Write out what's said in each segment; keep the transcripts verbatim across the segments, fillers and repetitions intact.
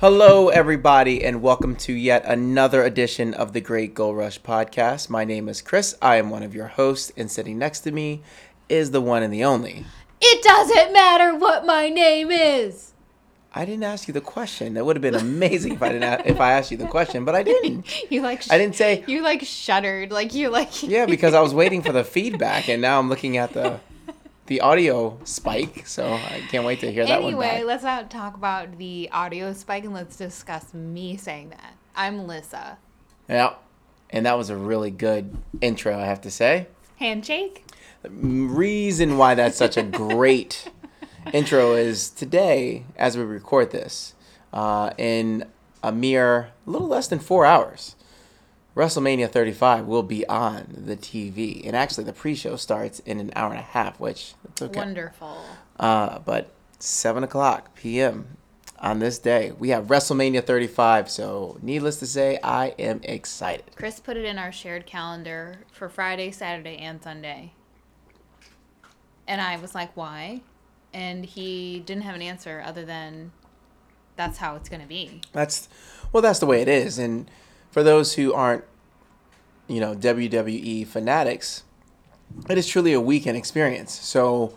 Hello, everybody, and welcome to yet another edition of the Great Goal Rush Podcast. My name is Chris. I am one of your hosts, and sitting next to me is the one and the only. It doesn't matter what my name is. I didn't ask you the question. That would have been amazing if I didn't ask, if I asked you the question, but I didn't. You like sh- I didn't say you like shuddered, like you like. Yeah, because I was waiting for the feedback, and now I'm looking at the. The audio spike, so I can't wait to hear that anyway, one back. Anyway, let's not talk about the audio spike and let's discuss me saying that. I'm Lissa. Yeah, and that was a really good intro, I have to say. Handshake. The reason why that's such a great intro is today, as we record this, uh, in a mere little less than four hours, WrestleMania thirty-five will be on the T V. And actually, the pre-show starts in an hour and a half, which it's okay. Wonderful. Uh, but seven o'clock p.m. on this day, we have WrestleMania thirty-five. So needless to say, I am excited. Chris put it in our shared calendar for Friday, Saturday, and Sunday. And I was like, why? And he didn't have an answer other than that's how it's going to be. That's Well, that's the way it is. And for those who aren't, you know, W W E fanatics, it is truly a weekend experience. So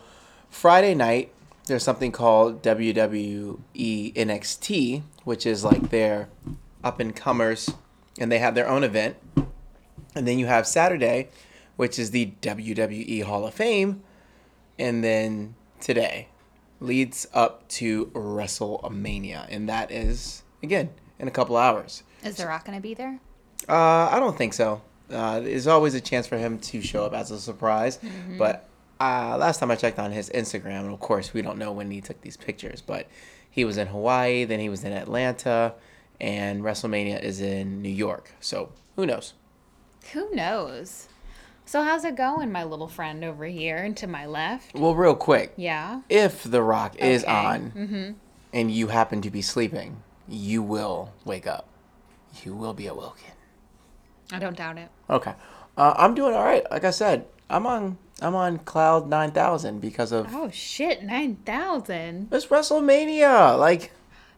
Friday night, there's something called W W E N X T, which is like their up-and-comers, and they have their own event. And then you have Saturday, which is the W W E Hall of Fame. And then today leads up to WrestleMania, and that is, again, in a couple hours. Is The Rock going to be there? Uh, I don't think so. Uh, there's always a chance for him to show up as a surprise. Mm-hmm. But uh, last time I checked on his Instagram, and of course we don't know when he took these pictures, but he was in Hawaii, then he was in Atlanta, and WrestleMania is in New York. So who knows? Who knows? So how's it going, my little friend over here and to my left? Well, real quick. Yeah? If The Rock okay. is on mm-hmm. and you happen to be sleeping, you will wake up. You will be awoken. I don't doubt it. Okay. Uh, I'm doing all right. Like I said, I'm on I'm on cloud nine thousand because of... Oh, shit, nine thousand? It's WrestleMania. Like,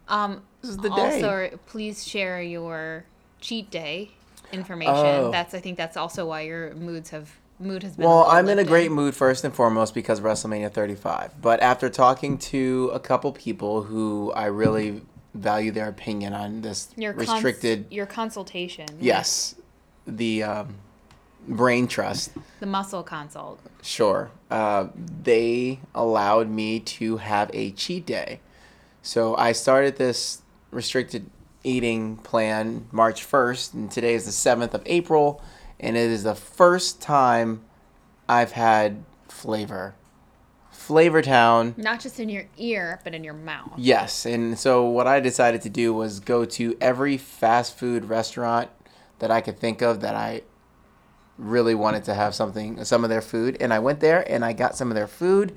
um, this is the also, day. Also, please share your cheat day information. Oh. That's I think that's also why your moods have mood has been... Well, I'm in a great in. mood first and foremost because of WrestleMania thirty-five. But after talking to a couple people who I really... value their opinion on this your cons- restricted... Your consultation. Yes. The um, brain trust. The muscle consult. Sure. Uh, they allowed me to have a cheat day. So I started this restricted eating plan March first, and today is the seventh of April, and it is the first time I've had flavor. Flavor Town. Not just in your ear, but in your mouth. Yes. And so what I decided to do was go to every fast food restaurant that I could think of that I really wanted to have something, some of their food. And I went there and I got some of their food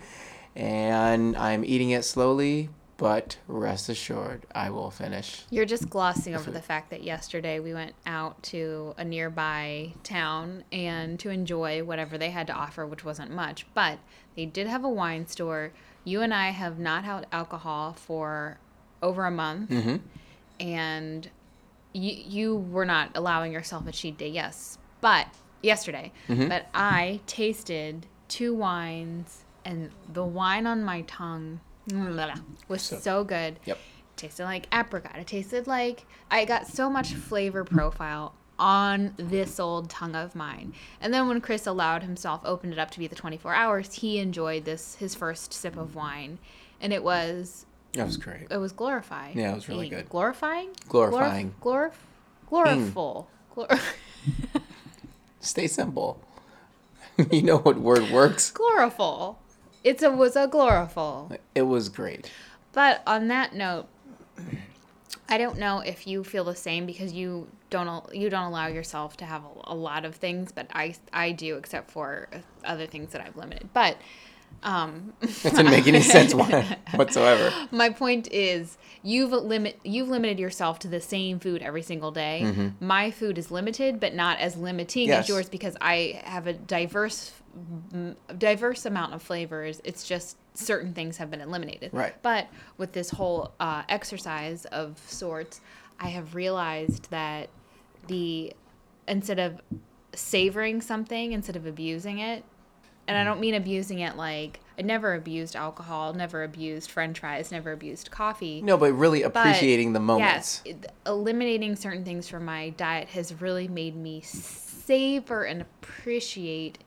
and I'm eating it slowly, but rest assured, I will finish. You're just glossing over the fact that yesterday we went out to a nearby town and to enjoy whatever they had to offer, which wasn't much, but they did have a wine store. You and I have not had alcohol for over a month, mm-hmm. and you, you were not allowing yourself a cheat day, yes, but yesterday, mm-hmm. but I tasted two wines, and the wine on my tongue was so, so good. Yep. It tasted like apricot. It tasted like I got so much flavor profile on this old tongue of mine. And then when Chris allowed himself, opened it up to be the twenty-four hours, he enjoyed this, his first sip of wine. And it was... That was great. It was glorifying. Yeah, it was really good. Glorifying? Glorifying. Glorif- glorif- gloriful. Glor- Stay simple. You know what word works. Gloriful. It's a was a gloriful. It was great. But on that note, I don't know if you feel the same, because you don't you don't allow yourself to have a, a lot of things, but I, I do, except for other things that I've limited. But um, that didn't make any sense whatsoever. My point is, you've limit you've limited yourself to the same food every single day. Mm-hmm. My food is limited, but not as limiting yes. as yours, because I have a diverse diverse amount of flavors. It's just certain things have been eliminated. Right. But with this whole uh, exercise of sorts, I have realized that the instead of savoring something, instead of abusing it, and I don't mean abusing it like I never abused alcohol, never abused french fries, never abused coffee. No, but really appreciating but, the moments. Yes, eliminating certain things from my diet has really made me savor and appreciate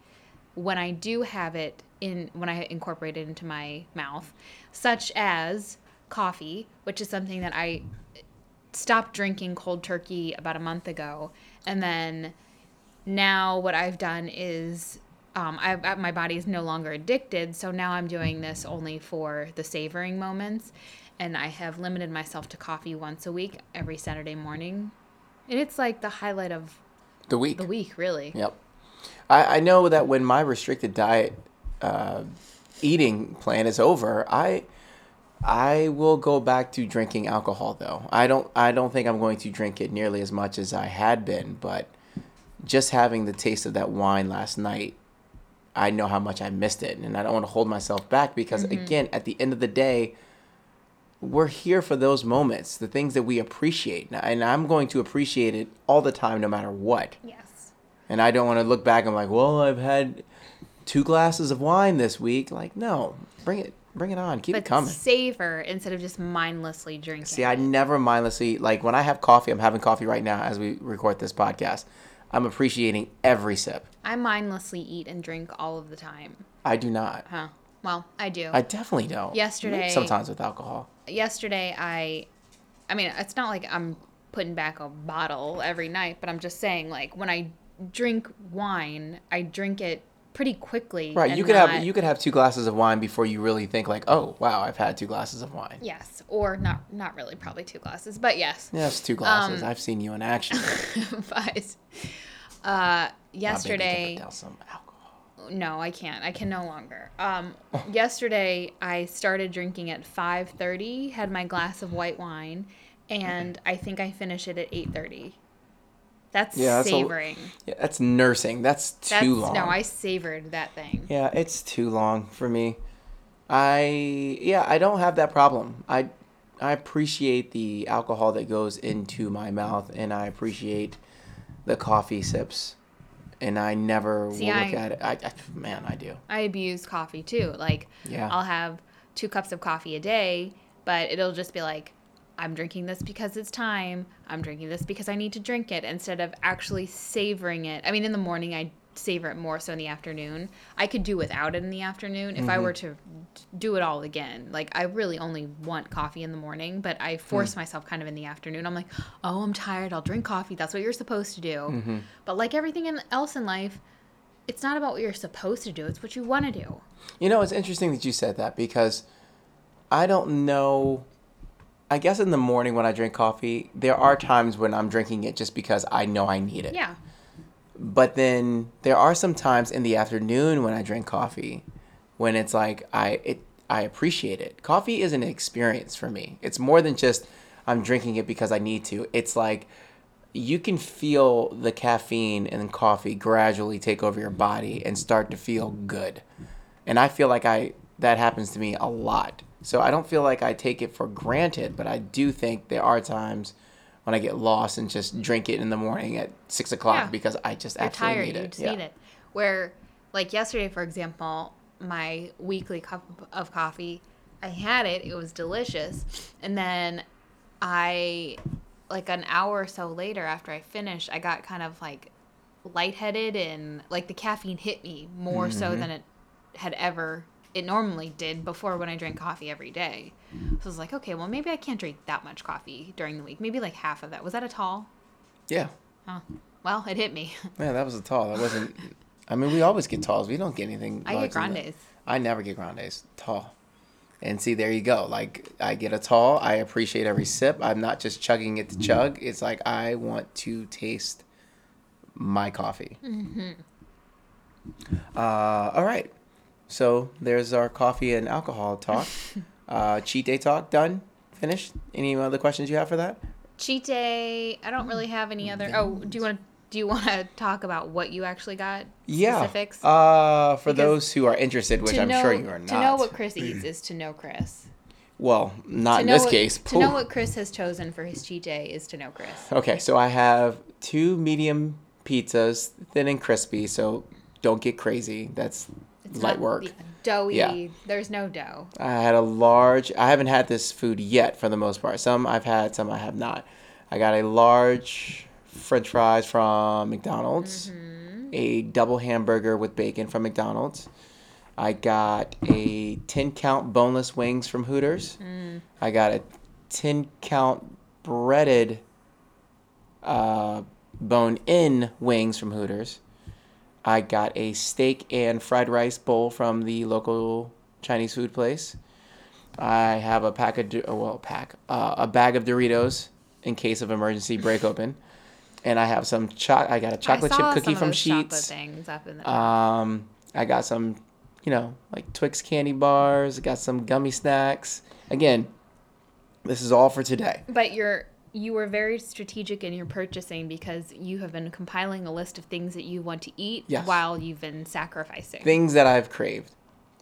when I do have it in when I incorporate it into my mouth, such as coffee, which is something that I stopped drinking cold turkey about a month ago. And then now what I've done is um, I, my body is no longer addicted, so now I'm doing this only for the savoring moments. And I have limited myself to coffee once a week, every Saturday morning. And it's like the highlight of the week. The week, really. Yep. I, I know that when my restricted diet uh, eating plan is over, I... I will go back to drinking alcohol, though. I don't I don't think I'm going to drink it nearly as much as I had been, but just having the taste of that wine last night, I know how much I missed it, and I don't want to hold myself back because, mm-hmm. again, at the end of the day, we're here for those moments, the things that we appreciate, and I'm going to appreciate it all the time no matter what. Yes. And I don't want to look back and like, well, I've had two glasses of wine this week. Like, no, bring it. Bring it on. Keep but it coming. Savor instead of just mindlessly drinking. See, I never mindlessly, like when I have coffee, I'm having coffee right now as we record this podcast. I'm appreciating every sip. I mindlessly eat and drink all of the time. I do not. Huh. Well, I do. I definitely don't. Yesterday. Sometimes with alcohol. Yesterday, I, I mean, it's not like I'm putting back a bottle every night, but I'm just saying, like, when I drink wine, I drink it pretty quickly. Right, you could not, have you could have two glasses of wine before you really think like, oh, wow, I've had two glasses of wine. Yes, or not not really, probably two glasses, but yes. Yes, two glasses. Um, I've seen you in action. But uh, yesterday... I'll some alcohol. No, I can't. I can no longer. Um, yesterday, I started drinking at five thirty, had my glass of white wine, and I think I finished it at eight thirty. That's, yeah, that's savoring. A, yeah, that's nursing. That's too that's, long. No, I savored that thing. Yeah, it's too long for me. I yeah, I don't have that problem. I I appreciate the alcohol that goes into my mouth, and I appreciate the coffee sips, and I never See, will I, look at it. I, I man, I do. I abuse coffee too. Like yeah. I'll have two cups of coffee a day, but it'll just be like, I'm drinking this because it's time. I'm drinking this because I need to drink it, instead of actually savoring it. I mean, in the morning, I savor it more so in the afternoon. I could do without it in the afternoon if mm-hmm. I were to do it all again. Like, I really only want coffee in the morning, but I force mm. myself kind of in the afternoon. I'm like, oh, I'm tired. I'll drink coffee. That's what you're supposed to do. Mm-hmm. But like everything else in life, it's not about what you're supposed to do. It's what you want to do. You know, it's interesting that you said that, because I don't know... I guess in the morning when I drink coffee, there are times when I'm drinking it just because I know I need it. Yeah. But then there are some times in the afternoon when I drink coffee, when it's like I it I appreciate it. Coffee is an experience for me. It's more than just I'm drinking it because I need to. It's like you can feel the caffeine in coffee gradually take over your body and start to feel good. And I feel like I that happens to me a lot. So I don't feel like I take it for granted, but I do think there are times when I get lost and just drink it in the morning at six o'clock yeah. because I just You're absolutely tired. need it. You just yeah. need it. Where, like yesterday, for example, my weekly cup of coffee, I had it. It was delicious. And then I, like an hour or so later after I finished, I got kind of like lightheaded, and like the caffeine hit me more mm-hmm. so than it had ever It normally did before, when I drank coffee every day. So I was like, okay, well, maybe I can't drink that much coffee during the week. Maybe like half of that. Was that a tall? Yeah. Oh, well, it hit me. Yeah, that was a tall. That wasn't. I mean, we always get talls. We don't get anything. I get grandes. I never get grandes. Tall. And see, there you go. Like, I get a tall. I appreciate every sip. I'm not just chugging it to chug. It's like I want to taste my coffee. Mm-hmm. Uh, all right. So there's our coffee and alcohol talk. uh, cheat day talk done, finished. Any other questions you have for that? Cheat day. I don't really have any other. Oh, do you want to? Do you want to talk about what you actually got? Yeah. Specifics? Uh, for because those who are interested, which I'm know, sure you are not. To know what Chris eats is to know Chris. Well, not in this what, case. To Ooh. know what Chris has chosen for his cheat day is to know Chris. Okay, so I have two medium pizzas, thin and crispy, so don't get crazy. That's it's light work. Doughy. Yeah. There's no dough. I had a large. I haven't had this food yet for the most part. Some I've had, some I have not. I got a large French fries from McDonald's, mm-hmm. a double hamburger with bacon from McDonald's. I got a ten count boneless wings from Hooters. Mm. I got a ten count breaded uh, bone-in wings from Hooters. I got a steak and fried rice bowl from the local Chinese food place. I have a pack of, well, pack, uh, a bag of Doritos in case of emergency break open. And I have some choc. I got a chocolate chip cookie from Sheetz. Um, I got some, you know, like Twix candy bars. I got some gummy snacks. Again, this is all for today. But you're you were very strategic in your purchasing because you have been compiling a list of things that you want to eat yes. while you've been sacrificing things that I've craved.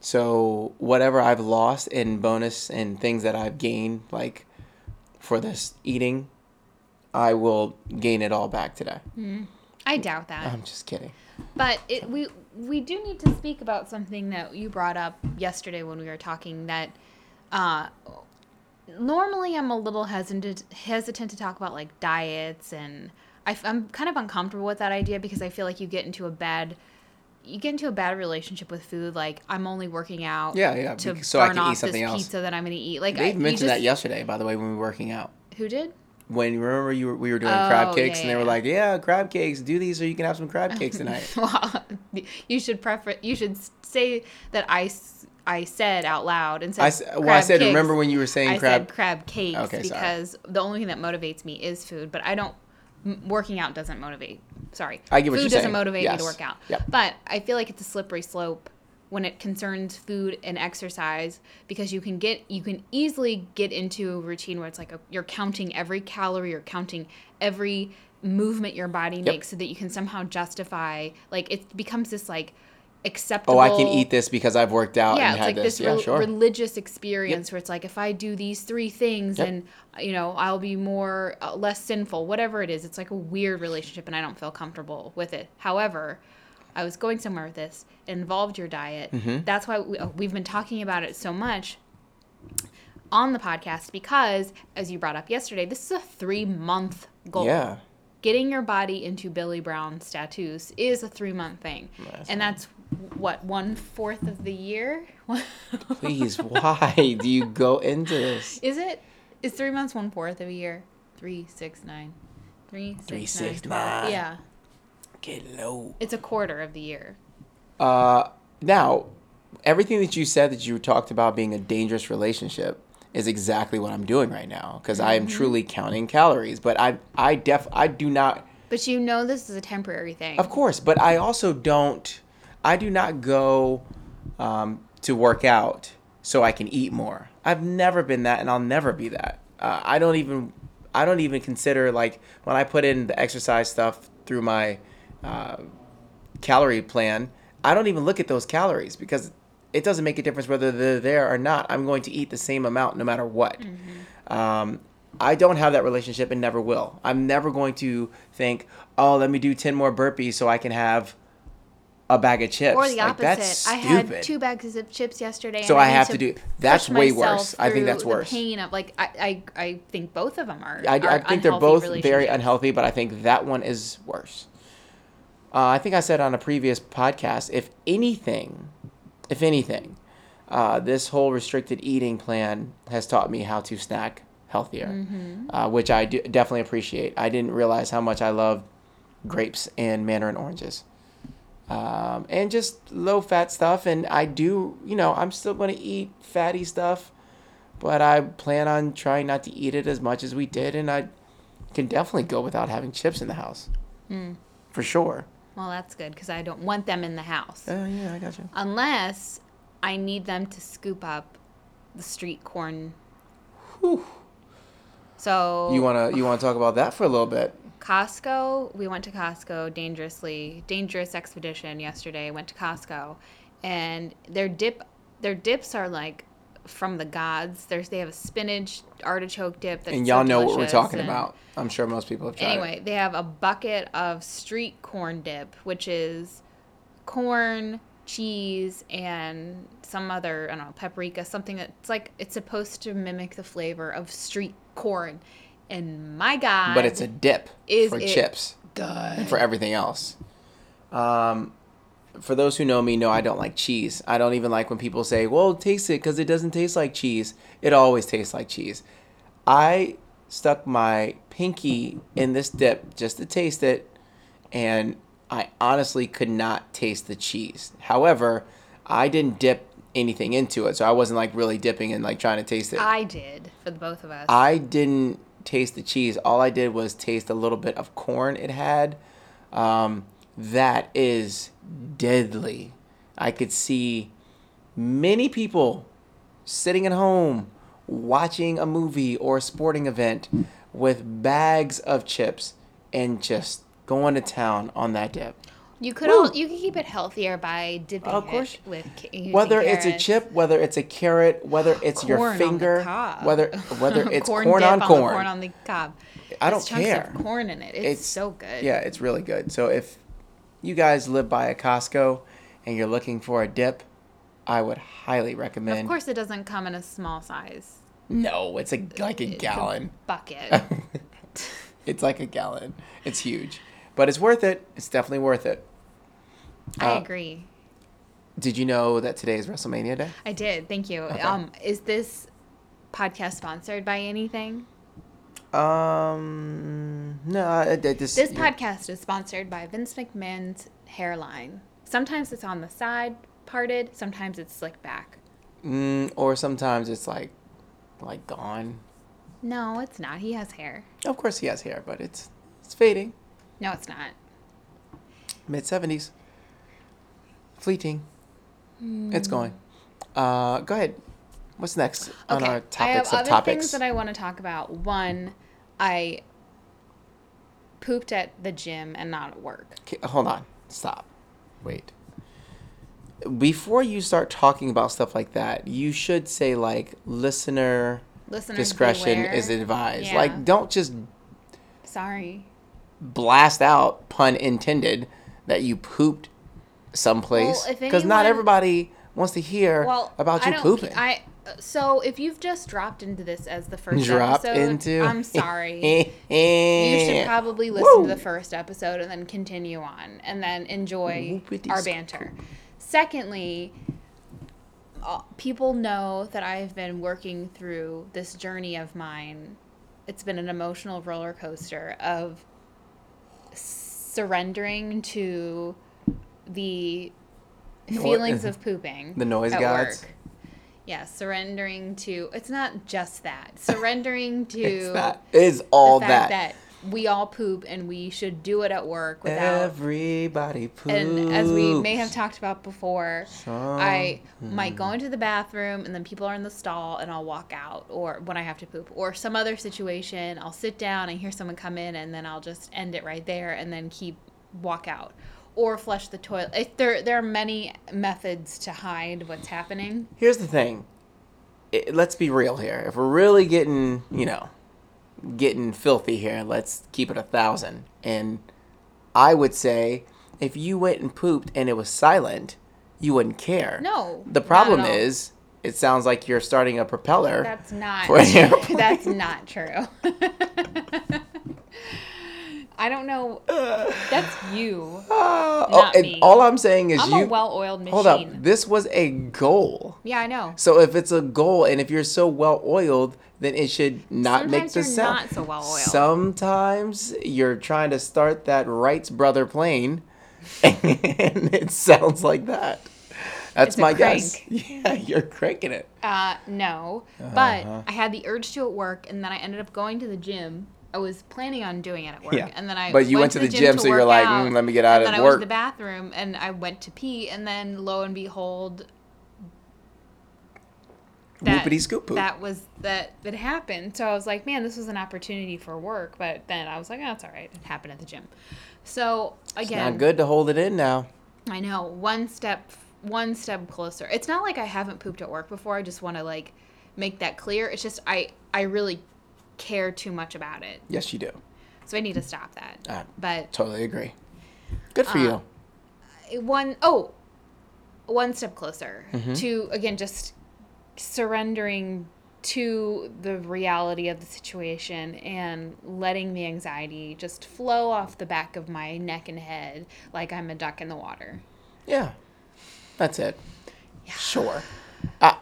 So whatever I've lost in bonus and things that I've gained, like for this eating, I will gain it all back today. Mm, I doubt that. I'm just kidding. But it, we we do need to speak about something that you brought up yesterday when we were talking that uh, normally I'm a little hesitant, hesitant to talk about like diets, and I, I'm kind of uncomfortable with that idea because I feel like you get into a bad you get into a bad relationship with food. Like, I'm only working out yeah, yeah, to so burn I can off eat something this else. Pizza that I'm going to eat. Like, They I, mentioned just, that yesterday, by the way, when we were working out. Who did? When remember you were, we were doing oh, crab cakes, yeah, and they were yeah. like, "Yeah, crab cakes. Do these, or you can have some crab cakes tonight." Well, you should prefer. You should say that I, I said out loud and said. I, crab well, I said. Cakes. Remember when you were saying I crab? I said crab cakes okay, because sorry. the only thing that motivates me is food. But I don't. Working out doesn't motivate. Sorry, I get what food you're saying. Food doesn't motivate yes. me to work out. Yep. But I feel like it's a slippery slope when it concerns food and exercise, because you can get you can easily get into a routine where it's like a, you're counting every calorie, you're counting every movement your body yep. makes so that you can somehow justify, like it becomes this like acceptable. Oh, I can eat this because I've worked out yeah, and had like this. this yeah, it's re- like this religious experience yep. where it's like if I do these three things, yep. then you know I'll be more uh, less sinful, whatever it is. It's like a weird relationship, and I don't feel comfortable with it. However, I was going somewhere with this. It involved your diet. Mm-hmm. That's why we, we've been talking about it so much on the podcast because, as you brought up yesterday, this is a three-month goal. Yeah. Getting your body into Billy Brown status is a three-month thing. That's and that's, what, one-fourth of the year? Please, why do you go into this? Is it? Is three months one-fourth of a year? Three, six, nine. Three, six, Three, six, nine. nine. Yeah. Get low. It's a quarter of the year. Uh, now, everything that you said that you talked about being a dangerous relationship is exactly what I'm doing right now because mm-hmm. I am truly counting calories. But I, I def, I do not. But you know, this is a temporary thing. Of course, but I also don't. I do not go um, to work out so I can eat more. I've never been that, and I'll never be that. Uh, I don't even. I don't even consider like when I put in the exercise stuff through my. Uh, calorie plan, I don't even look at those calories because it doesn't make a difference whether they're there or not. I'm going to eat the same amount no matter what. Mm-hmm. Um, I don't have that relationship and never will. I'm never going to think, oh, let me do ten more burpees so I can have a bag of chips. Or the like, opposite. That's I had two bags of chips yesterday. So and I, I have to, to do that's way worse. I think that's worse. The pain of like I, I, I think both of them are. I, are I think they're both very unhealthy, but I think that one is worse. Uh, I think I said on a previous podcast, if anything, if anything, uh, this whole restricted eating plan has taught me how to snack healthier, mm-hmm. uh, which I do definitely appreciate. I didn't realize how much I love grapes and mandarin oranges. um, and just low fat stuff. And I do, you know, I'm still going to eat fatty stuff, but I plan on trying not to eat it as much as we did. And I can definitely go without having chips in the house. Mm. For sure. Well, that's good because I don't want them in the house. Oh, uh, yeah, I got you. Unless I need them to scoop up the street corn. Whew. So you wanna you wanna talk about that for a little bit? Costco. We went to Costco dangerously, dangerous expedition yesterday. Went to Costco, and their dip, their dips are like from the gods. There's they have a spinach artichoke dip. That's and y'all so know what we're talking and, about. I'm sure most people have tried. Anyway, it. They have a bucket of street corn dip, which is corn, cheese, and some other, I don't know, paprika, something that's like, it's supposed to mimic the flavor of street corn. And my God. But it's a dip is for it chips. Good. And for everything else. Um, for those who know me, know I don't like cheese. I don't even like when people say, well, taste it because it doesn't taste like cheese. It always tastes like cheese. I stuck my pinky in this dip just to taste it, and I honestly could not taste the cheese. However, I didn't dip anything into it, so I wasn't like really dipping and like trying to taste it. I did, for the both of us. I didn't taste the cheese. All I did was taste a little bit of corn it had. Um, that is deadly. I could see many people sitting at home watching a movie or a sporting event with bags of chips and just going to town on that dip. You could all, you can keep it healthier by dipping of course. It with whether it's a chip, whether it's a carrot, whether it's corn your finger, on the cob. whether whether it's corn, corn dip on, on corn. Corn on the cob. I don't it's care. Chunks of corn in it. It's, it's so good. Yeah, it's really good. So if you guys live by a Costco and you're looking for a dip, I would highly recommend. Of course, it doesn't come in a small size. No, it's a like a it's gallon a bucket. It's like a gallon. It's huge. But it's worth it. It's definitely worth it. I uh, agree. Did you know that today is WrestleMania Day? I did. Thank you. Okay. Um, is this podcast sponsored by anything? Um, no. I, I just, this yeah. podcast is sponsored by Vince McMahon's hairline. Sometimes it's on the side parted. Sometimes it's slicked back. Mm, or sometimes it's like, like gone. No, it's not. He has hair. Of course he has hair, but it's it's fading. No, it's not. mid seventies. Fleeting. Mm. It's going. Uh, go ahead. What's next okay. on our topics I have of other topics? Things that I want to talk about. One, I pooped at the gym and not at work. Okay, hold on. Stop. Wait. Before you start talking about stuff like that, you should say, like, listener Listeners discretion beware. Is advised. Yeah. Like, don't just... Sorry. Blast out, pun intended, that you pooped someplace because well, not everybody wants to hear well, about you I pooping. I so if you've just dropped into this as the first dropped episode, into I'm sorry. You should probably listen Woo. To the first episode and then continue on and then enjoy Whoopity our banter. Scoop. Secondly, people know that I've been working through this journey of mine. It's been an emotional roller coaster of surrendering to the feelings of pooping. The noise at gods. Work. Yeah, surrendering to... It's not just that. Surrendering to... it's that. It is all the fact that. that we all poop and we should do it at work without... Everybody poops. And as we may have talked about before, Some. I might go into the bathroom and then people are in the stall and I'll walk out or when I have to poop. Or some other situation, I'll sit down and hear someone come in and then I'll just end it right there and then keep walk out. Or flush the toilet. It, there, there are many methods to hide what's happening. Here's the thing. It, let's be real here. If we're really getting, you know, getting filthy here, let's keep it a thousand. And I would say if you went and pooped and it was silent, you wouldn't care. No. The problem is, it sounds like you're starting a propeller. That's not. For an airplane. That's not true. I don't know. That's you, uh, not and me. All I'm saying is I'm you. I'm a well-oiled machine. Hold up. This was a goal. Yeah, I know. So if it's a goal and if you're so well-oiled, then it should not Sometimes make the sound. Sometimes you're not so well-oiled. Sometimes you're trying to start that Wrights brother plane and it sounds like that. That's it's my guess. Yeah, you're cranking it. Uh, no, uh-huh. But I had the urge to at work, and then I ended up going to the gym. I was planning on doing it at work, yeah. and then I. But went you went to the, the gym, gym so you're like, mm, let me get out and of then work. I went to the bathroom, and I went to pee, and then lo and behold, that whoopity scoop poop. That was that that happened. So I was like, man, this was an opportunity for work, but then I was like, oh, it's all right. It happened at the gym. So again, it's not good to hold it in now. I know. One step. One step closer. It's not like I haven't pooped at work before. I just want to, like, make that clear. It's just I, I really care too much about it. Yes, you do. So I need to stop that. I but totally agree. Good for uh, you. One, oh, one step closer mm-hmm. to, again, just surrendering to the reality of the situation and letting the anxiety just flow off the back of my neck and head like I'm a duck in the water. Yeah. That's it. Yeah. Sure. Uh,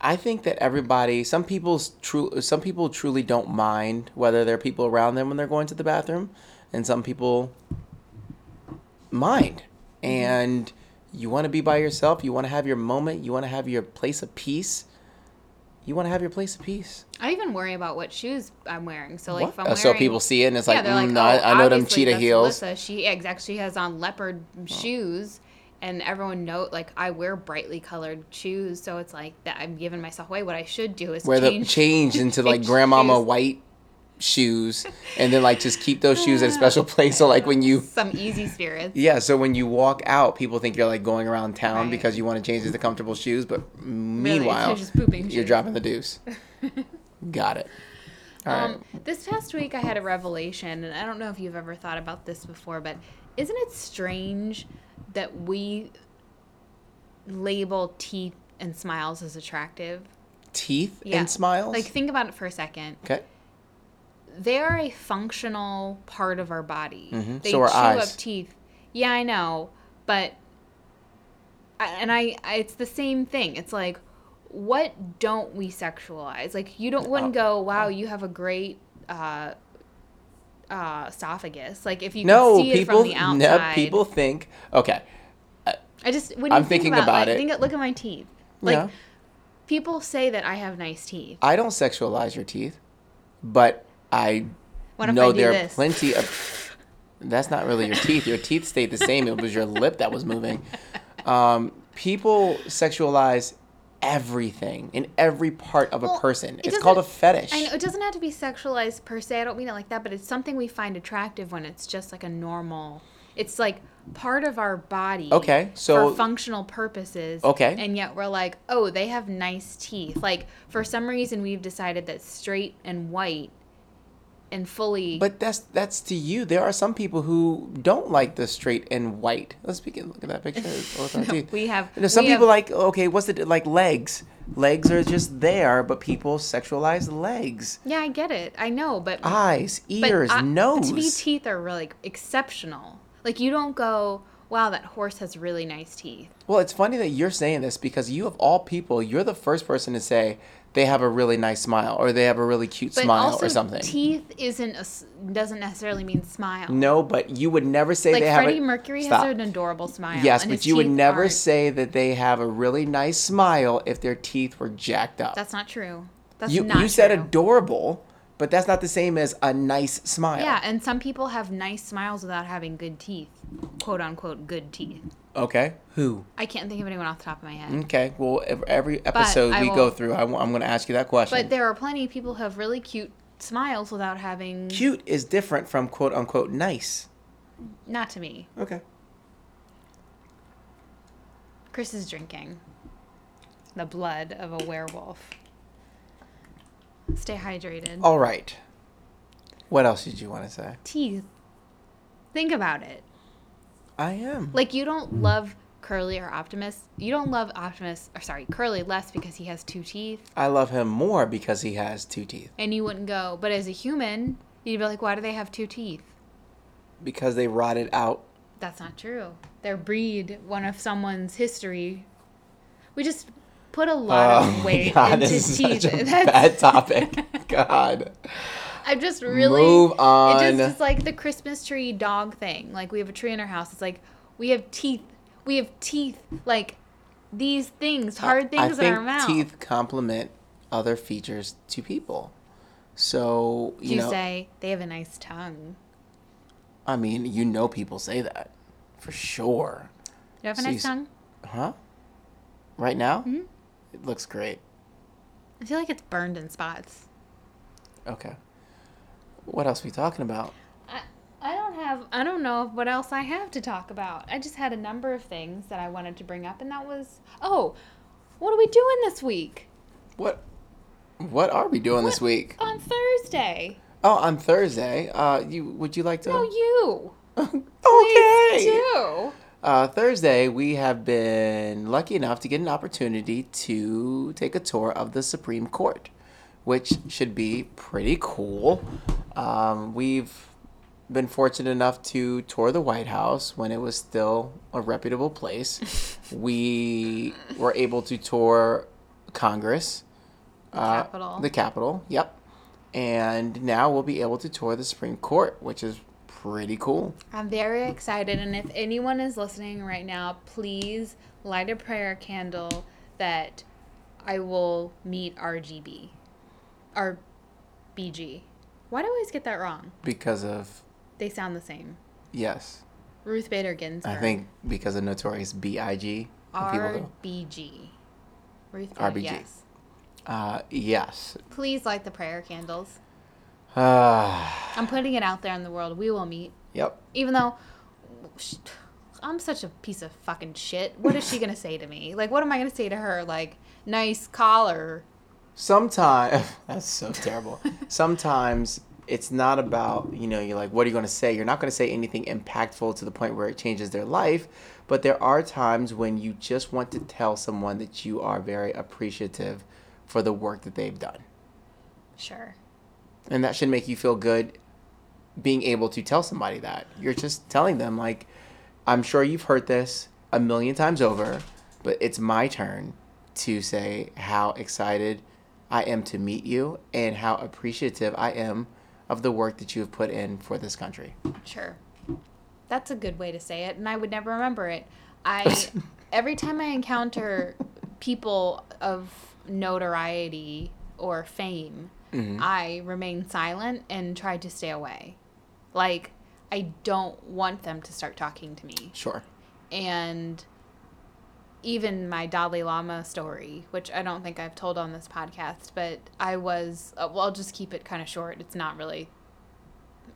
I think that everybody, some people's true, some people truly don't mind whether there are people around them when they're going to the bathroom, and some people mind. And you want to be by yourself. You want to have your moment. You want to have your place of peace. You want to have your place of peace. I even worry about what shoes I'm wearing. So like, what? If I'm wearing, so people see it and it's yeah, like, mm, like oh, no, I know them cheetah heels. Melissa, she actually has on leopard oh. shoes. And everyone note, like, I wear brightly colored shoes, so it's like that I'm giving myself away. What I should do is wear change. The, change into, like, grandmama shoes. White shoes, and then, like, just keep those shoes at a special place. So, like, when you... Some easy spirits. Yeah, so when you walk out, people think you're, like, going around town right. because you want to change into comfortable shoes, but meanwhile, really, just pooping you're shoes. Dropping the deuce. Got it. All um, right. This past week, I had a revelation, and I don't know if you've ever thought about this before, but isn't it strange that we label teeth and smiles as attractive? Teeth yeah. and smiles? Like, think about it for a second. Okay. They are a functional part of our body. Mm-hmm. They so are chew eyes. Up teeth. Yeah, I know. But, and I, I, it's the same thing. It's like, what don't we sexualize? Like, you don't wouldn't go, wow, you have a great, uh, Uh, esophagus, like if you no, can see people, it from the outside. No, people think, okay. Uh, I just, when you I'm think thinking about, about like, it. Think, look at my teeth. Like, yeah. people say that I have nice teeth. I don't sexualize your teeth, but I know I there this? Are plenty of, that's not really your teeth. Your teeth stayed the same. It was your lip that was moving. Um, people sexualize everything in every part of well, a person. It it's called a fetish. I know it doesn't have to be sexualized per se. I don't mean it like that, but it's something we find attractive when it's just like a normal. It's like part of our body. Okay, so for functional purposes. Okay, and yet we're like, oh, they have nice teeth. Like for some reason, we've decided that straight and white and fully. But that's that's to you. There are some people who don't like the straight and white. Let's begin. Look at that picture. No, we have you know, some we people have, like okay. What's it like? Legs. Legs are just there, but people sexualize legs. Yeah, I get it. I know, but eyes, ears, but I, nose. But to me, teeth are really exceptional. Like you don't go, wow, that horse has really nice teeth. Well, it's funny that you're saying this because you of all people, you're the first person to say. They have a really nice smile, or they have a really cute but smile, also, or something. Teeth isn't a, doesn't necessarily mean smile. No, but you would never say like they Freddie have. Like Freddie Mercury stop. Has an adorable smile. Yes, and but his you would never aren't. Say that they have a really nice smile if their teeth were jacked up. That's not true. That's you, not. You true. Said adorable, but that's not the same as a nice smile. Yeah, and some people have nice smiles without having good teeth, quote unquote, good teeth. Okay. Who? I can't think of anyone off the top of my head. Okay. Well, every episode we will, go through, I w- I'm going to ask you that question. But there are plenty of people who have really cute smiles without having... Cute is different from quote-unquote nice. Not to me. Okay. Chris is drinking the blood of a werewolf. Stay hydrated. All right. What else did you want to say? Teeth. Think about it. I am. Like, you don't love Curly or Optimus. You don't love Optimus, or sorry, Curly less because he has two teeth. I love him more because he has two teeth. And you wouldn't go, but as a human, you'd be like, why do they have two teeth? Because they rotted out. That's not true. Their breed, one of someone's history. We just put a lot oh of weight God, into teeth. That's such a bad topic. God. I just really move on. It just, it's like the Christmas tree dog thing. Like, we have a tree in our house. It's like we have teeth. We have teeth. Like these things, hard things in our mouth. I think teeth complement other features to people. So you, you know, say they have a nice tongue. I mean, you know, people say that for sure. You have a so nice you, tongue? Huh? Right now? Mm-hmm. It looks great. I feel like it's burned in spots. Okay. What else are we talking about? I I don't have, I don't know what else I have to talk about. I just had a number of things that I wanted to bring up, and that was, oh, what are we doing this week? What, what are we doing what, this week? On Thursday. Oh, on Thursday. Uh, you would you like to? No, you. Okay. Please do. Uh, Thursday, we have been lucky enough to get an opportunity to take a tour of the Supreme Court, which should be pretty cool. Um, we've been fortunate enough to tour the White House when it was still a reputable place. We were able to tour Congress. The uh, Capitol. The Capitol, yep. And now we'll be able to tour the Supreme Court, which is pretty cool. I'm very excited, and if anyone is listening right now, please light a prayer candle that I will meet R G B. Or B G. Why do I always get that wrong? Because of... They sound the same. Yes. Ruth Bader Ginsburg. I think because of Notorious B I G R B G. Ruth Bader, R B G. Yes. Uh, yes. Please light the prayer candles. Uh, I'm putting it out there in the world. We will meet. Yep. Even though I'm such a piece of fucking shit. What is she going to say to me? Like, what am I going to say to her? Like, nice collar. Sometimes, that's so terrible. Sometimes it's not about, you know, you're like, what are you going to say? You're not going to say anything impactful to the point where it changes their life. But there are times when you just want to tell someone that you are very appreciative for the work that they've done. Sure. And that should make you feel good being able to tell somebody that. You're just telling them, like, I'm sure you've heard this a million times over, but it's my turn to say how excited I am to meet you and how appreciative I am of the work that you have put in for this country. Sure. That's a good way to say it, and I would never remember it. I every time I encounter people of notoriety or fame, mm-hmm. I remain silent and try to stay away. Like, I don't want them to start talking to me. Sure. And even my Dalai Lama story, which I don't think I've told on this podcast, but I was, uh, well, I'll just keep it kind of short. It's not really,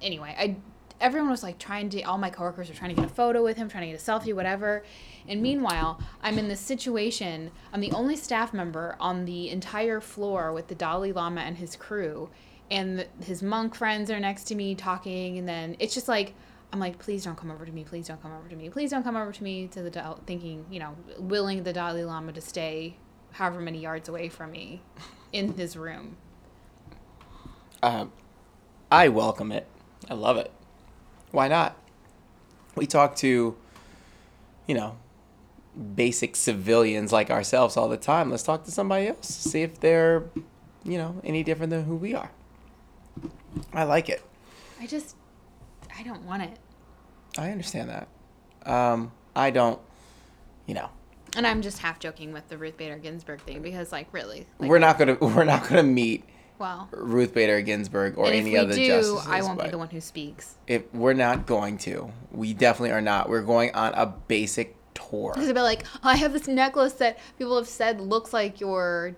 anyway, I, everyone was like trying to, all my coworkers were trying to get a photo with him, trying to get a selfie, whatever. And meanwhile, I'm in this situation. I'm the only staff member on the entire floor with the Dalai Lama and his crew. And his monk friends are next to me talking. And then it's just like, I'm like, please don't come over to me. Please don't come over to me. Please don't come over to me. To the thinking, you know, willing the Dalai Lama to stay however many yards away from me in his room. Um, I welcome it. I love it. Why not? We talk to, you know, basic civilians like ourselves all the time. Let's talk to somebody else. See if they're, you know, any different than who we are. I like it. I just, I don't want it. I understand that. Um, I don't, you know. And I'm just half joking with the Ruth Bader Ginsburg thing because, like, really, like, we're not gonna, we're not gonna meet. Well, Ruth Bader Ginsburg or any other justices. And if we do, I won't be the one who speaks. If we're not going to. We definitely are not. We're going on a basic tour. Because it'll be like, oh, I have this necklace that people have said looks like your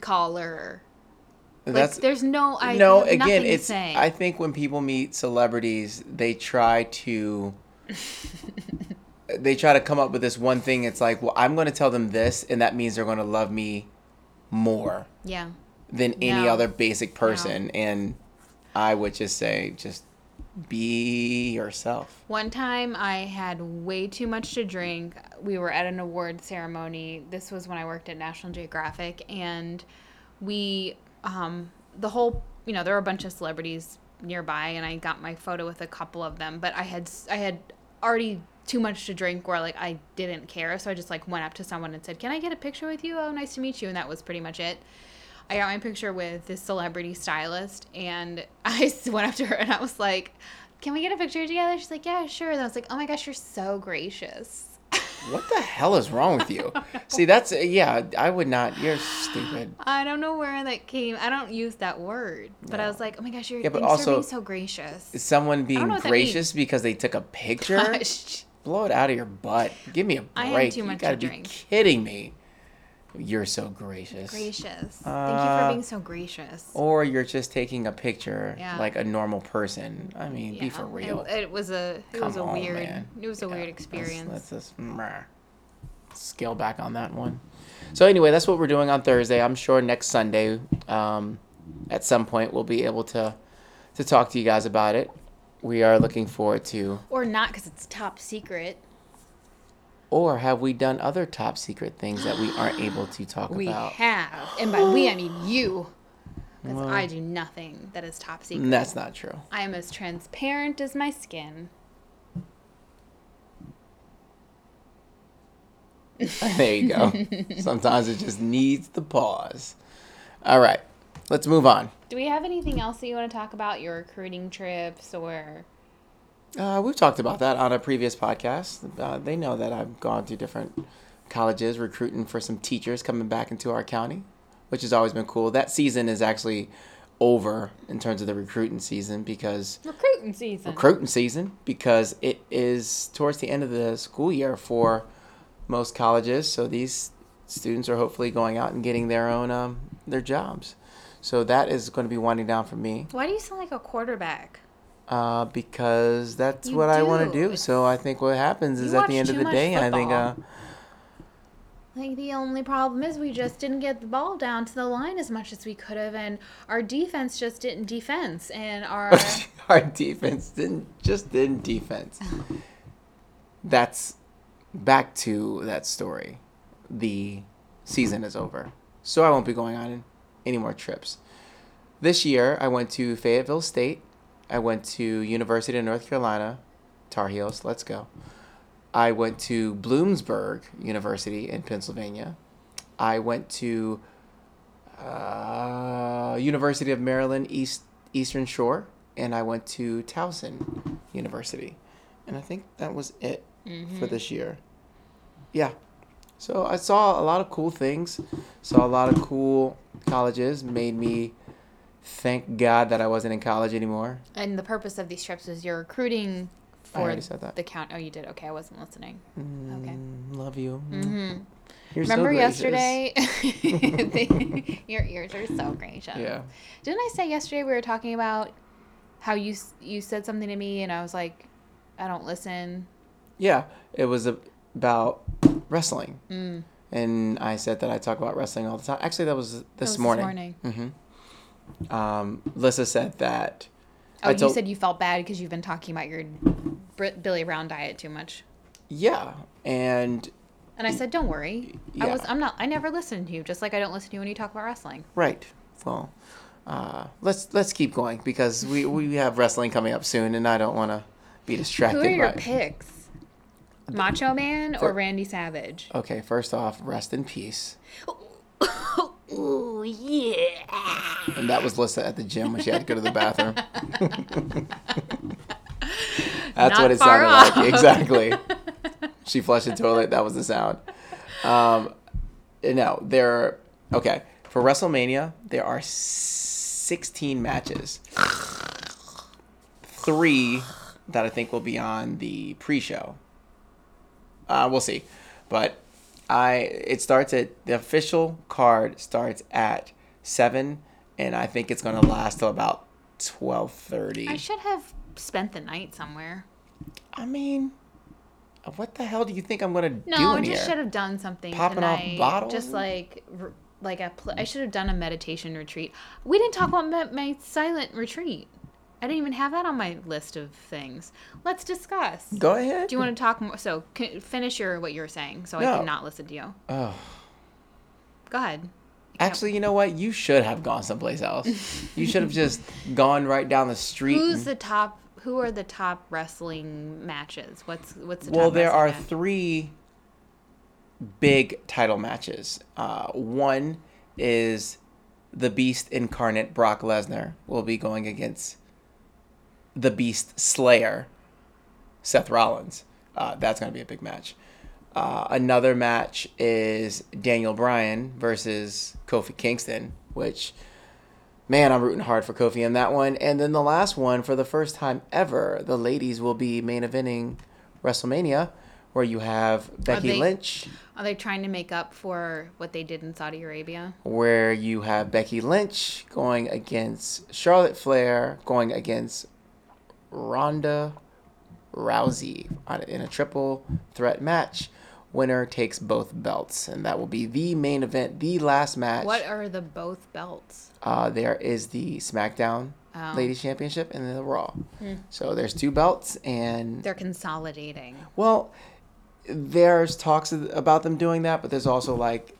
collar. Like, that's, there's no I No, again, it's say. I think when people meet celebrities, they try to they try to come up with this one thing. It's like, well, I'm going to tell them this, and that means they're going to love me more. Yeah. Than any no. other basic person. No. And I would just say, just be yourself. One time I had way too much to drink. We were at an award ceremony. This was when I worked at National Geographic. And we, um, the whole, you know, there were a bunch of celebrities nearby. And I got my photo with a couple of them. But I had, I had already too much to drink where, like, I didn't care. So I just, like, went up to someone and said, can I get a picture with you? Oh, nice to meet you. And that was pretty much it. I got my picture with this celebrity stylist, and I went up to her, and I was like, can we get a picture together? She's like, yeah, sure. And I was like, oh, my gosh, you're so gracious. What the hell is wrong with you? See, that's, yeah, I would not, you're stupid. I don't know where that came, I don't use that word, but no. I was like, oh my gosh, you're yeah, but also, being so gracious. Is someone being gracious because they took a picture? Gosh. Blow it out of your butt. Give me a break. I had too much to drink. You gotta be kidding me. You're so gracious. Gracious. Uh, Thank you for being so gracious. Or you're just taking a picture yeah. like a normal person. I mean, yeah. be for real. It, it was a it Come was a on, weird man. It was a yeah. weird experience. Let's just scale back on that one. So anyway, that's what we're doing on Thursday. I'm sure next Sunday, um, at some point, we'll be able to to talk to you guys about it. We are looking forward to. Or not, because it's top secret. Or have we done other top secret things that we aren't able to talk we about? We have. And by we, I mean you. Because well, I do nothing that is top secret. That's not true. I am as transparent as my skin. There you go. Sometimes it just needs the pause. All right. Let's move on. Do we have anything else that you want to talk about? Your recruiting trips or... Uh, we've talked about that on a previous podcast. Uh, they know that I've gone to different colleges recruiting for some teachers coming back into our county, which has always been cool. That season is actually over in terms of the recruiting season because... Recruiting season. Recruiting season because it is towards the end of the school year for most colleges. So these students are hopefully going out and getting their own um, their jobs. So that is going to be winding down for me. Why do you sound like a quarterback? Uh, because that's you what do. I want to do. So I think what happens is you at the end of the day, football. I think. Uh, I think the only problem is we just didn't get the ball down to the line as much as we could have, and our defense just didn't defense, and our our defense didn't just didn't defense. That's back to that story. The season is over, so I won't be going on any more trips. This year, I went to Fayetteville State. I went to University of North Carolina, Tar Heels, let's go. I went to Bloomsburg University in Pennsylvania. I went to uh, University of Maryland East Eastern Shore, and I went to Towson University. And I think that was it mm-hmm. for this year. Yeah. So I saw a lot of cool things, saw a lot of cool colleges, made me... Thank God that I wasn't in college anymore. And the purpose of these trips is you're recruiting for I already said that. The count. Oh, you did. Okay, I wasn't listening. Mm, okay. Love you. Mm-hmm. You're Remember so yesterday? Your ears are so gracious. Yeah. Didn't I say yesterday we were talking about how you you said something to me and I was like, I don't listen. Yeah, it was about wrestling, mm. and I said that I talk about wrestling all the time. Actually, that was this that was morning. This morning. Mm-hmm. Um, Lissa said that. Oh, I told, you said you felt bad because you've been talking about your Billy Brown diet too much. Yeah, and and I said, don't worry. Yeah. I was. I'm not. I never listen to you. Just like I don't listen to you when you talk about wrestling. Right. Well, uh, let's let's keep going because we we have wrestling coming up soon, and I don't want to be distracted. Who are your by... picks? Macho Man For... or Randy Savage? Okay. First off, rest in peace. Ooh, yeah. And that was Lissa at the gym when she had to go to the bathroom. That's Not what it sounded off. Like. Exactly. She flushed the toilet. That was the sound. Um, no, there are, okay. For WrestleMania, there are sixteen matches. Three that I think will be on the pre-show. Uh, we'll see. But... I it starts at the official card starts at seven, and I think it's gonna last till about twelve thirty. I should have spent the night somewhere. I mean, what the hell do you think I'm gonna no, do? No, I just here? Should have done something. Popping tonight, off bottles, just like like a pl- I should have done a meditation retreat. We didn't talk about my, my silent retreat. I didn't even have that on my list of things. Let's discuss. Go ahead. Do you want to talk more? So can, finish your what you were saying so no. I could not listen to you. Oh. Go ahead. Actually, you know what? You should have gone someplace else. You should have just gone right down the street. Who's and... the top? Who are the top wrestling matches? What's what's the top Well, there are match? Three big title matches. Uh, one is the Beast incarnate Brock Lesnar will be going against the Beast Slayer, Seth Rollins. Uh, that's going to be a big match. Uh, another match is Daniel Bryan versus Kofi Kingston, which, man, I'm rooting hard for Kofi in that one. And then the last one, for the first time ever, the ladies will be main eventing WrestleMania, where you have Becky are they, Lynch. Are they trying to make up for what they did in Saudi Arabia? Where you have Becky Lynch going against Charlotte Flair, going against Ronda Rousey in a triple threat match. Winner takes both belts, and that will be the main event, the last match. What are the both belts? Uh, there is the SmackDown oh. Ladies Championship and then the Raw. Mm. So there's two belts, and they're consolidating. Well, there's talks about them doing that, but there's also like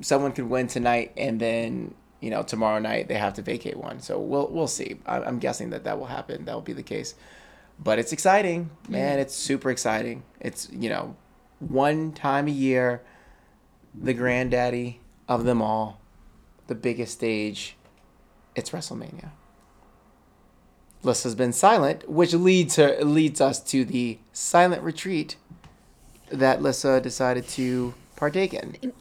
someone could win tonight, and then you know tomorrow night they have to vacate one. So we'll we'll see. I'm guessing that that will happen. That will be the case. But it's exciting, man. Mm. It's super exciting. It's you know. One time a year, the granddaddy of them all, the biggest stage, it's WrestleMania. Liz has been silent, which leads her leads us to the silent retreat that Lissa decided to partake in.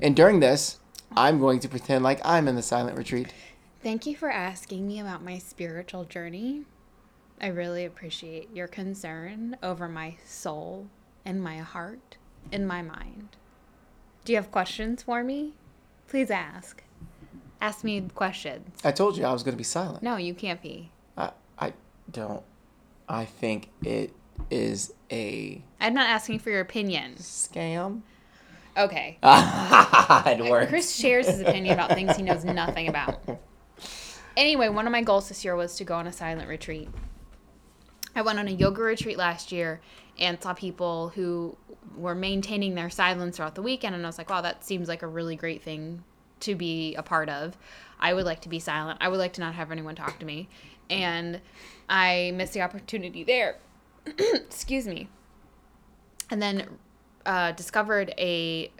And during this, I'm going to pretend like I'm in the silent retreat. Thank you for asking me about my spiritual journey. I really appreciate your concern over my soul. In my heart, in my mind. Do you have questions for me? Please ask. Ask me questions. I told you I was going to be silent. No, you can't be. I, I don't. I think it is a... I'm not asking for your opinion. Scam? Okay. It works. Chris shares his opinion about things he knows nothing about. Anyway, one of my goals this year was to go on a silent retreat. I went on a yoga retreat last year and saw people who were maintaining their silence throughout the weekend. And I was like, wow, that seems like a really great thing to be a part of. I would like to be silent. I would like to not have anyone talk to me. And I missed the opportunity there. Excuse me. And then uh, discovered a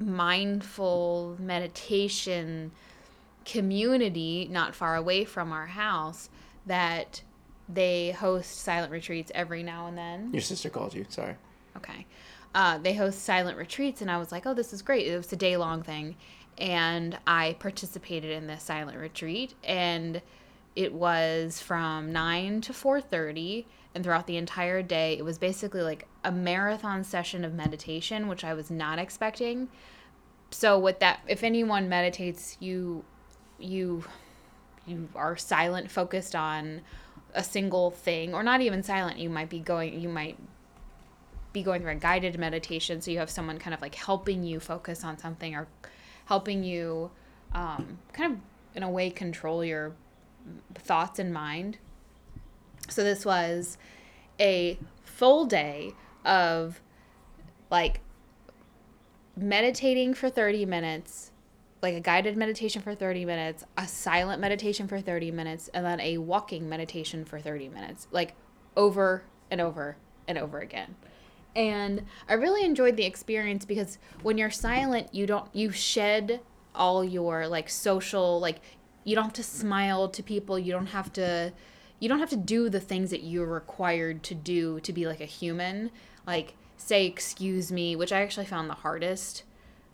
mindful meditation community not far away from our house that... They host silent retreats every now and then. Your sister called you. Sorry. Okay. Uh, they host silent retreats, and I was like, oh, this is great. It was a day-long thing, and I participated in this silent retreat, and it was from nine to four thirty, and throughout the entire day, it was basically like a marathon session of meditation, which I was not expecting. So with that, if anyone meditates, you, you, you are silent, focused on... a single thing, or not even silent. You might be going, you might be going through a guided meditation, so you have someone kind of like helping you focus on something, or helping you um, kind of in a way control your thoughts and mind. So this was a full day of like meditating for thirty minutes, like a guided meditation for thirty minutes, a silent meditation for thirty minutes, and then a walking meditation for thirty minutes, like over and over and over again. And I really enjoyed the experience because when you're silent, you don't, you shed all your like social, like you don't have to smile to people. You don't have to, you don't have to do the things that you're required to do to be like a human, like say, excuse me, which I actually found the hardest.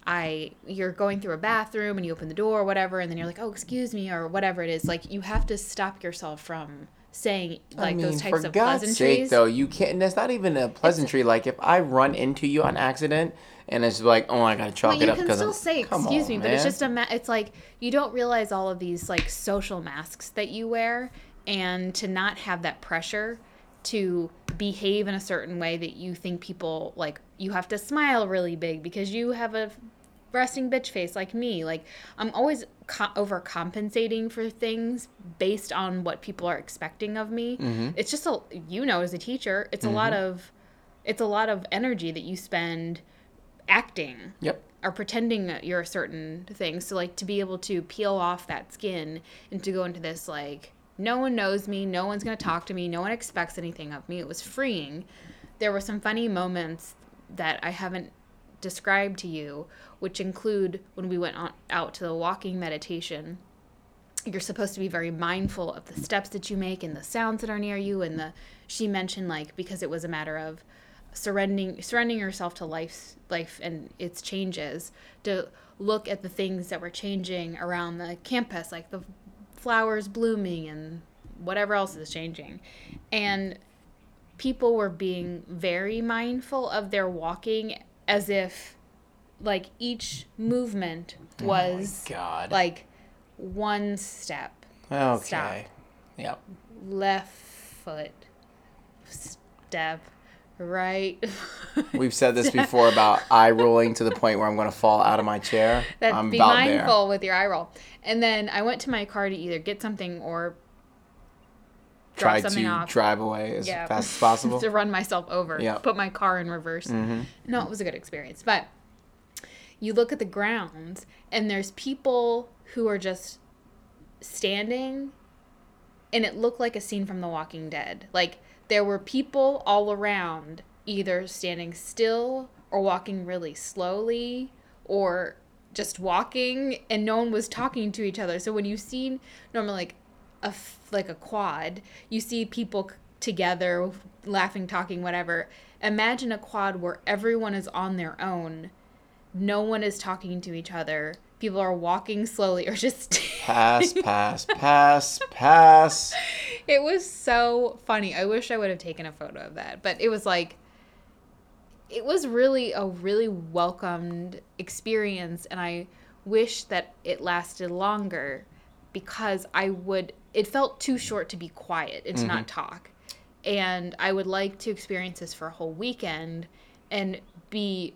I, you're going through a bathroom and you open the door or whatever, and then you're like, oh, excuse me, or whatever it is. Like, you have to stop yourself from saying, like, I mean, those types of pleasantries. For God's sake, though, you can't, and that's not even a pleasantry. It's, like, if I run into you on accident and it's like, oh, I got to chalk it up. But you can still I'm, say, excuse on, me, man. But it's just a, ma- it's like, you don't realize all of these, like, social masks that you wear, and to not have that pressure to behave in a certain way that you think people, like, you have to smile really big because you have a resting bitch face like me. Like, I'm always co- overcompensating for things based on what people are expecting of me. Mm-hmm. It's just, a, you know, as a teacher, it's mm-hmm. a lot of, it's a lot of energy that you spend acting yep. or pretending that you're a certain thing. So, like, to be able to peel off that skin and to go into this, like, no one knows me. No one's going to talk to me. No one expects anything of me. It was freeing. There were some funny moments that I haven't described to you, which include when we went on, out to the walking meditation, you're supposed to be very mindful of the steps that you make and the sounds that are near you. And the she mentioned, like, because it was a matter of surrendering surrendering yourself to life's life and its changes, to look at the things that were changing around the campus, like the flowers blooming and whatever else is changing. And people were being very mindful of their walking, as if like each movement was oh my God. like one step. Okay. Stop, yep. Left foot step. Right. We've said this before about eye rolling to the point where I'm going to fall out of my chair. That's I'm be about mindful there. With your eye roll. And then I went to my car to either get something or try to off. drive away as yeah. fast as possible to run myself over. Yep. Put my car in reverse. Mm-hmm. No, it was a good experience. But you look at the grounds and there's people who are just standing, and it looked like a scene from The Walking Dead. Like, there were people all around, either standing still or walking really slowly or just walking, and no one was talking to each other. So when you see normally like a, like a quad, you see people together, laughing, talking, whatever. Imagine a quad where everyone is on their own. No one is talking to each other. People are walking slowly or just pass, pass, pass, pass. It was so funny. I wish I would have taken a photo of that. But it was like, it was really a really welcomed experience. And I wish that it lasted longer, because I would, it felt too short to be quiet and to mm-hmm. not talk. And I would like to experience this for a whole weekend and be.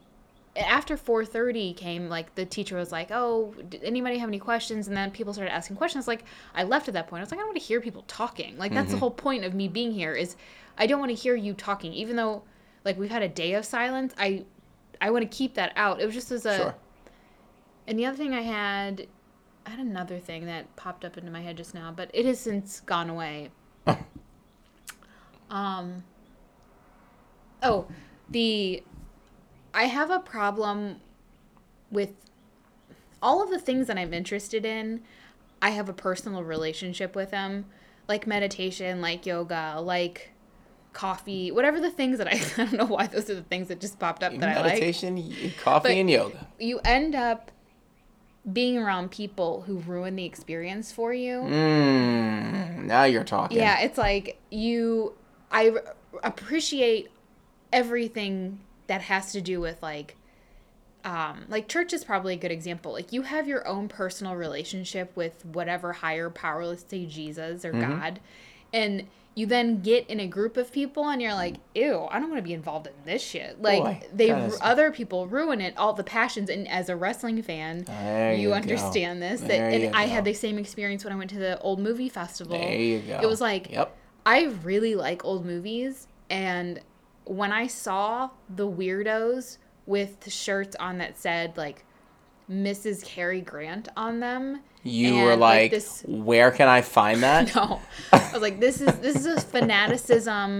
After four thirty came, like, the teacher was like, oh, did anybody have any questions? And then people started asking questions. Like, I left at that point. I was like, I don't want to hear people talking. Like, that's mm-hmm. the whole point of me being here, is I don't want to hear you talking. Even though, like, we've had a day of silence, I I want to keep that out. It was just as a... Sure. And the other thing I had... I had another thing that popped up into my head just now, but it has since gone away. um. Oh, the... I have a problem with all of the things that I'm interested in. I have a personal relationship with them, like meditation, like yoga, like coffee, whatever the things that I, I don't know why those are the things that just popped up that meditation, I like. Meditation, coffee, but and yoga. You end up being around people who ruin the experience for you. Mm, now you're talking. Yeah, it's like you, I appreciate everything that has to do with, like, um, like church is probably a good example. Like, you have your own personal relationship with whatever higher power, let's say Jesus or mm-hmm. God. And you then get in a group of people and you're like, ew, I don't want to be involved in this shit. Like, Boy, they ru- other people ruin it, all the passions. And as a wrestling fan, you, you understand go. this. That, and I go. had the same experience when I went to the old movie festival. There you go. It was like, yep. I really like old movies, and... when I saw the weirdos with the shirts on that said, like, Missus Cary Grant on them. You and, were like, like this, where can I find that? No. I was like, this is this is a fanaticism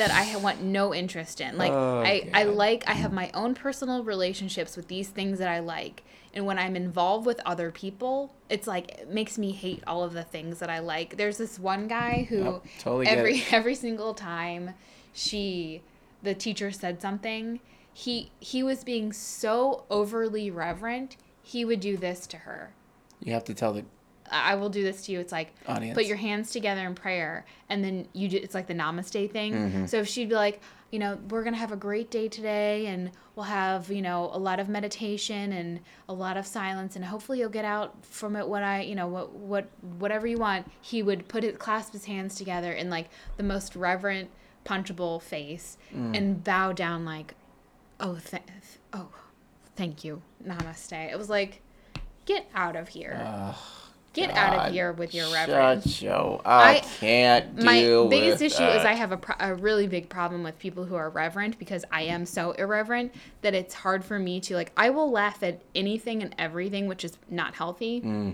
that I want no interest in. Like, oh, I, I like, I have my own personal relationships with these things that I like. And when I'm involved with other people, it's like, it makes me hate all of the things that I like. There's this one guy who yep, totally every every single time she... the teacher said something, he he was being so overly reverent, he would do this to her. You have to tell the... I will do this to you. It's like, audience. Put your hands together in prayer, and then you do... It's like the namaste thing. Mm-hmm. So if she'd be like, you know, we're going to have a great day today, and we'll have, you know, a lot of meditation and a lot of silence, and hopefully you'll get out from it what I, you know, what what whatever you want, he would put his, clasp his hands together in, like, the most reverent... punchable face mm. and bow down like, oh, th- oh, thank you, namaste. It was like, get out of here, oh, get God. out of here with your reverence. Yo, I, I can't do. My biggest issue that. is I have a, pro- a really big problem with people who are reverent, because I am so irreverent that it's hard for me to, like, I will laugh at anything and everything, which is not healthy. Mm.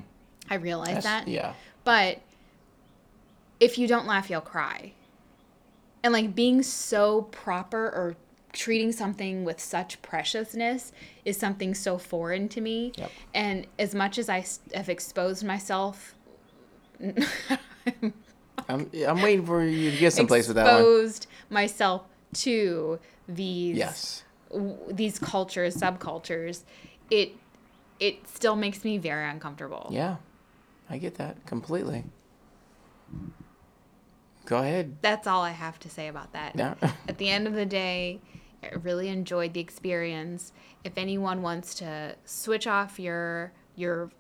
I realize That's, that. Yeah. But if you don't laugh, you'll cry. And, like, being so proper or treating something with such preciousness is something so foreign to me. Yep. And as much as I have exposed myself, I'm, I'm, I'm waiting for you to get someplace with that one. Exposed myself to these, yes. w- these cultures, subcultures, it, it still makes me very uncomfortable. Yeah. I get that completely. Go ahead. That's all I have to say about that. No. At the end of the day, I really enjoyed the experience. If anyone wants to switch off your, your,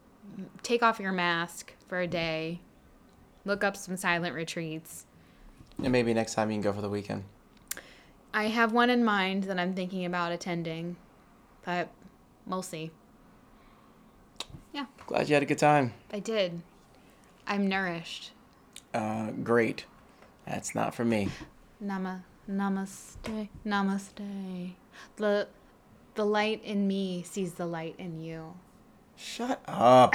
take off your mask for a day, look up some silent retreats. And maybe next time you can go for the weekend. I have one in mind that I'm thinking about attending, but we'll see. Yeah. Glad you had a good time. I did. I'm nourished. Uh, great. That's not for me. Nama, namaste, namaste. The, the light in me sees the light in you. Shut up.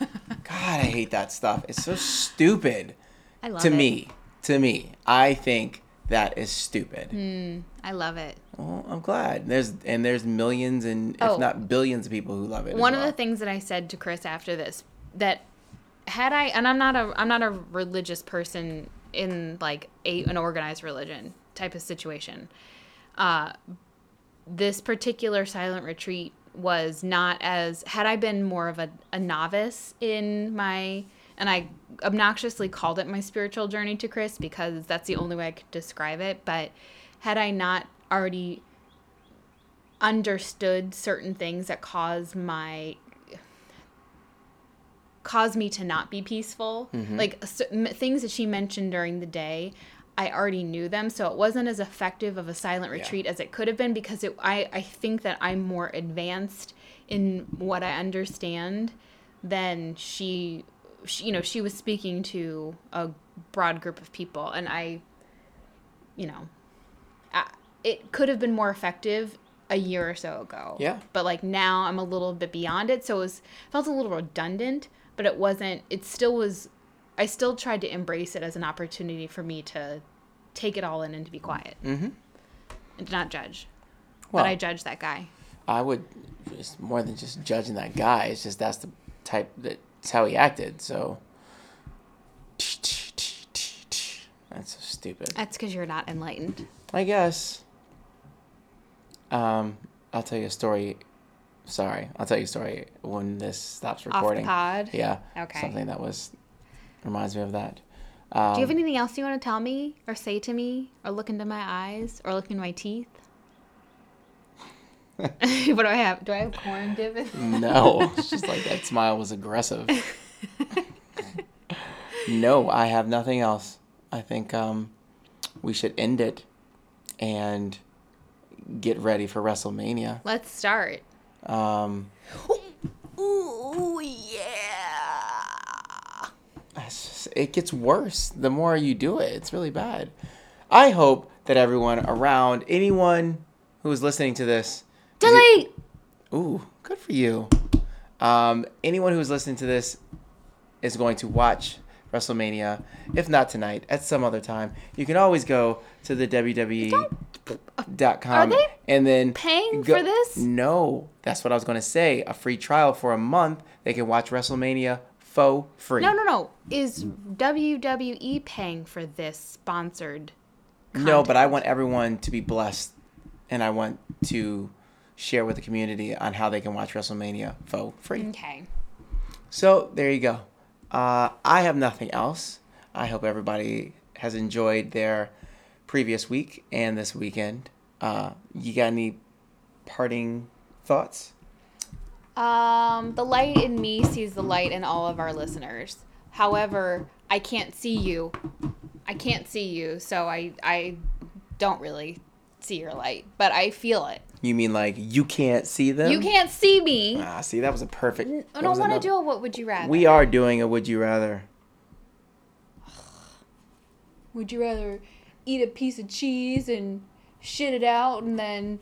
God, I hate that stuff. It's so stupid. I love it. To me. To me. I think that is stupid. Mm, I love it. Well, I'm glad. There's and there's millions and oh, if not billions of people who love it. One well. of the things that I said to Chris after this, that had I and I'm not a I'm not a religious person in like a an organized religion type of situation. Uh, this particular silent retreat was not as had I been more of a, a novice in my and I obnoxiously called it my spiritual journey to Chris because that's the only way I could describe it. But had I not already understood certain things that cause my cause me to not be peaceful, mm-hmm. like so, m- things that she mentioned during the day, I already knew them, so it wasn't as effective of a silent retreat yeah. as it could have been because it, I, I think that I'm more advanced in what I understand than she, she, you know, she was speaking to a broad group of people, and I, you know, I, it could have been more effective a year or so ago. Yeah. But, like, now I'm a little bit beyond it, so it was, felt a little redundant, but it wasn't, it still was, I still tried to embrace it as an opportunity for me to take it all in and to be quiet. Mm-hmm. And to not judge. Well, but I judge that guy. I would, it's more than just judging that guy. It's just that's the type, that's how he acted. So, that's so stupid. That's because you're not enlightened. I guess. Um, I'll tell you a story. Sorry. I'll tell you a story when this stops recording. Off the pod? Yeah. Okay. Something that was... reminds me of that. Um, Do you have anything else you want to tell me or say to me or look into my eyes or look into my teeth? What do I have? Do I have corn divots? No. It's just like that smile was aggressive. No, I have nothing else. I think um, we should end it and get ready for WrestleMania. Let's start. Um, ooh, ooh, yeah. Just, it gets worse the more you do it. It's really bad. I hope that everyone around, anyone who is listening to this... Delete! Who, ooh, good for you. Um, anyone who is listening to this is going to watch WrestleMania, if not tonight, at some other time. You can always go to the W W E dot com. Are they and then paying go, for this? No. That's what I was going to say. A free trial for a month. They can watch WrestleMania for free. No, no, no. Is W W E paying for this sponsored content? No, but I want everyone to be blessed, and I want to share with the community on how they can watch WrestleMania for free. Okay. So there you go. Uh, I have nothing else. I hope everybody has enjoyed their previous week and this weekend. Uh, you got any parting thoughts? Um, the light in me sees the light in all of our listeners. However, I can't see you. I can't see you, so I I don't really see your light, but I feel it. You mean like you can't see them? You can't see me. Ah, see, that was a perfect... N- I don't want to do a what would you rather. We are doing a would you rather. Would you rather eat a piece of cheese and shit it out and then...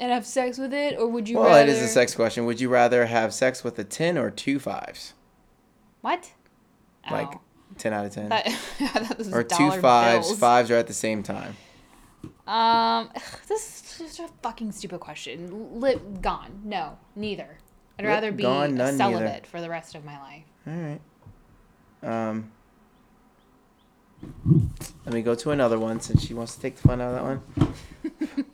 and have sex with it, or would you well, rather... Well, it is a sex question. Would you rather have sex with a ten or two fives? What? Like, oh. ten out of ten. That, I thought this was or two fives. Bills. Fives are at the same time. Um, ugh, this is just a fucking stupid question. Lit, gone. No, neither. I'd Lit, rather be gone, none, celibate neither. For the rest of my life. All right. Um, let me go to another one since she wants to take the fun out of that one.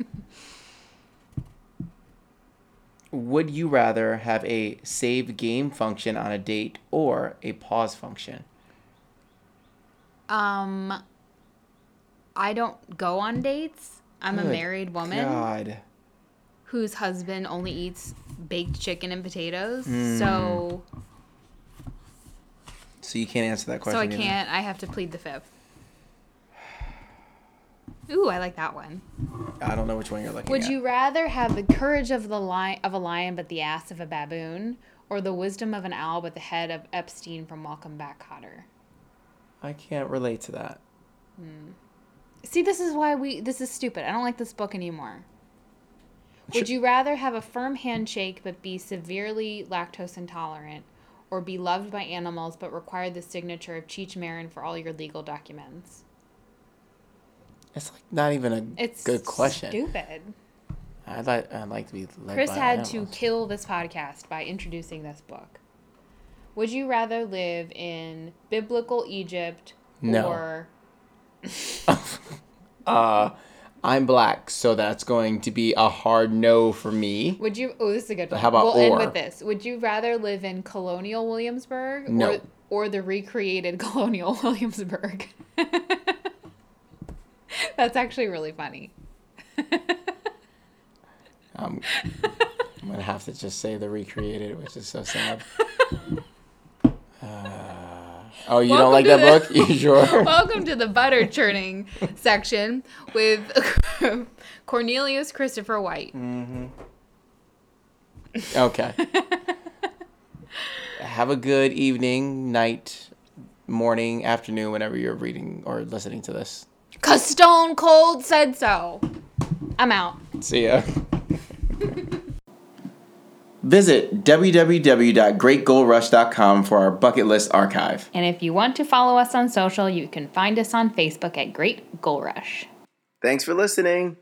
Would you rather have a save game function on a date or a pause function? Um, I don't go on dates. I'm Good a married woman God. Whose husband only eats baked chicken and potatoes. Mm. So... So you can't answer that question. So I can't. Either. I have to plead the fifth. Ooh, I like that one. I don't know which one you're looking Would at. Would you rather have the courage of the lion, of a lion but the ass of a baboon, or the wisdom of an owl but the head of Epstein from Welcome Back, Cotter? I can't relate to that. Mm. See, this is why we... This is stupid. I don't like this book anymore. Sure. Would you rather have a firm handshake but be severely lactose intolerant, or be loved by animals but require the signature of Cheech Marin for all your legal documents? It's like not even a it's good question. Stupid. I'd like I'd like to be led Chris by had animals. To kill this podcast by introducing this book. Would you rather live in biblical Egypt no. or uh I'm black, so that's going to be a hard no for me. Would you Oh, this is a good one. How about We'll or? End with this. Would you rather live in Colonial Williamsburg no. or or the recreated Colonial Williamsburg? That's actually really funny. um, I'm going to have to just say the recreated, which is so sad. Uh, oh, you Welcome don't like that the, book? You sure? Welcome to the butter churning section with Cornelius Christopher White. Mm-hmm. Okay. Have a good evening, night, morning, afternoon, whenever you're reading or listening to this. Because Stone Cold said so. I'm out. See ya. Visit w w w dot great goal rush dot com for our bucket list archive. And if you want to follow us on social, you can find us on Facebook at Great Goal Rush. Thanks for listening.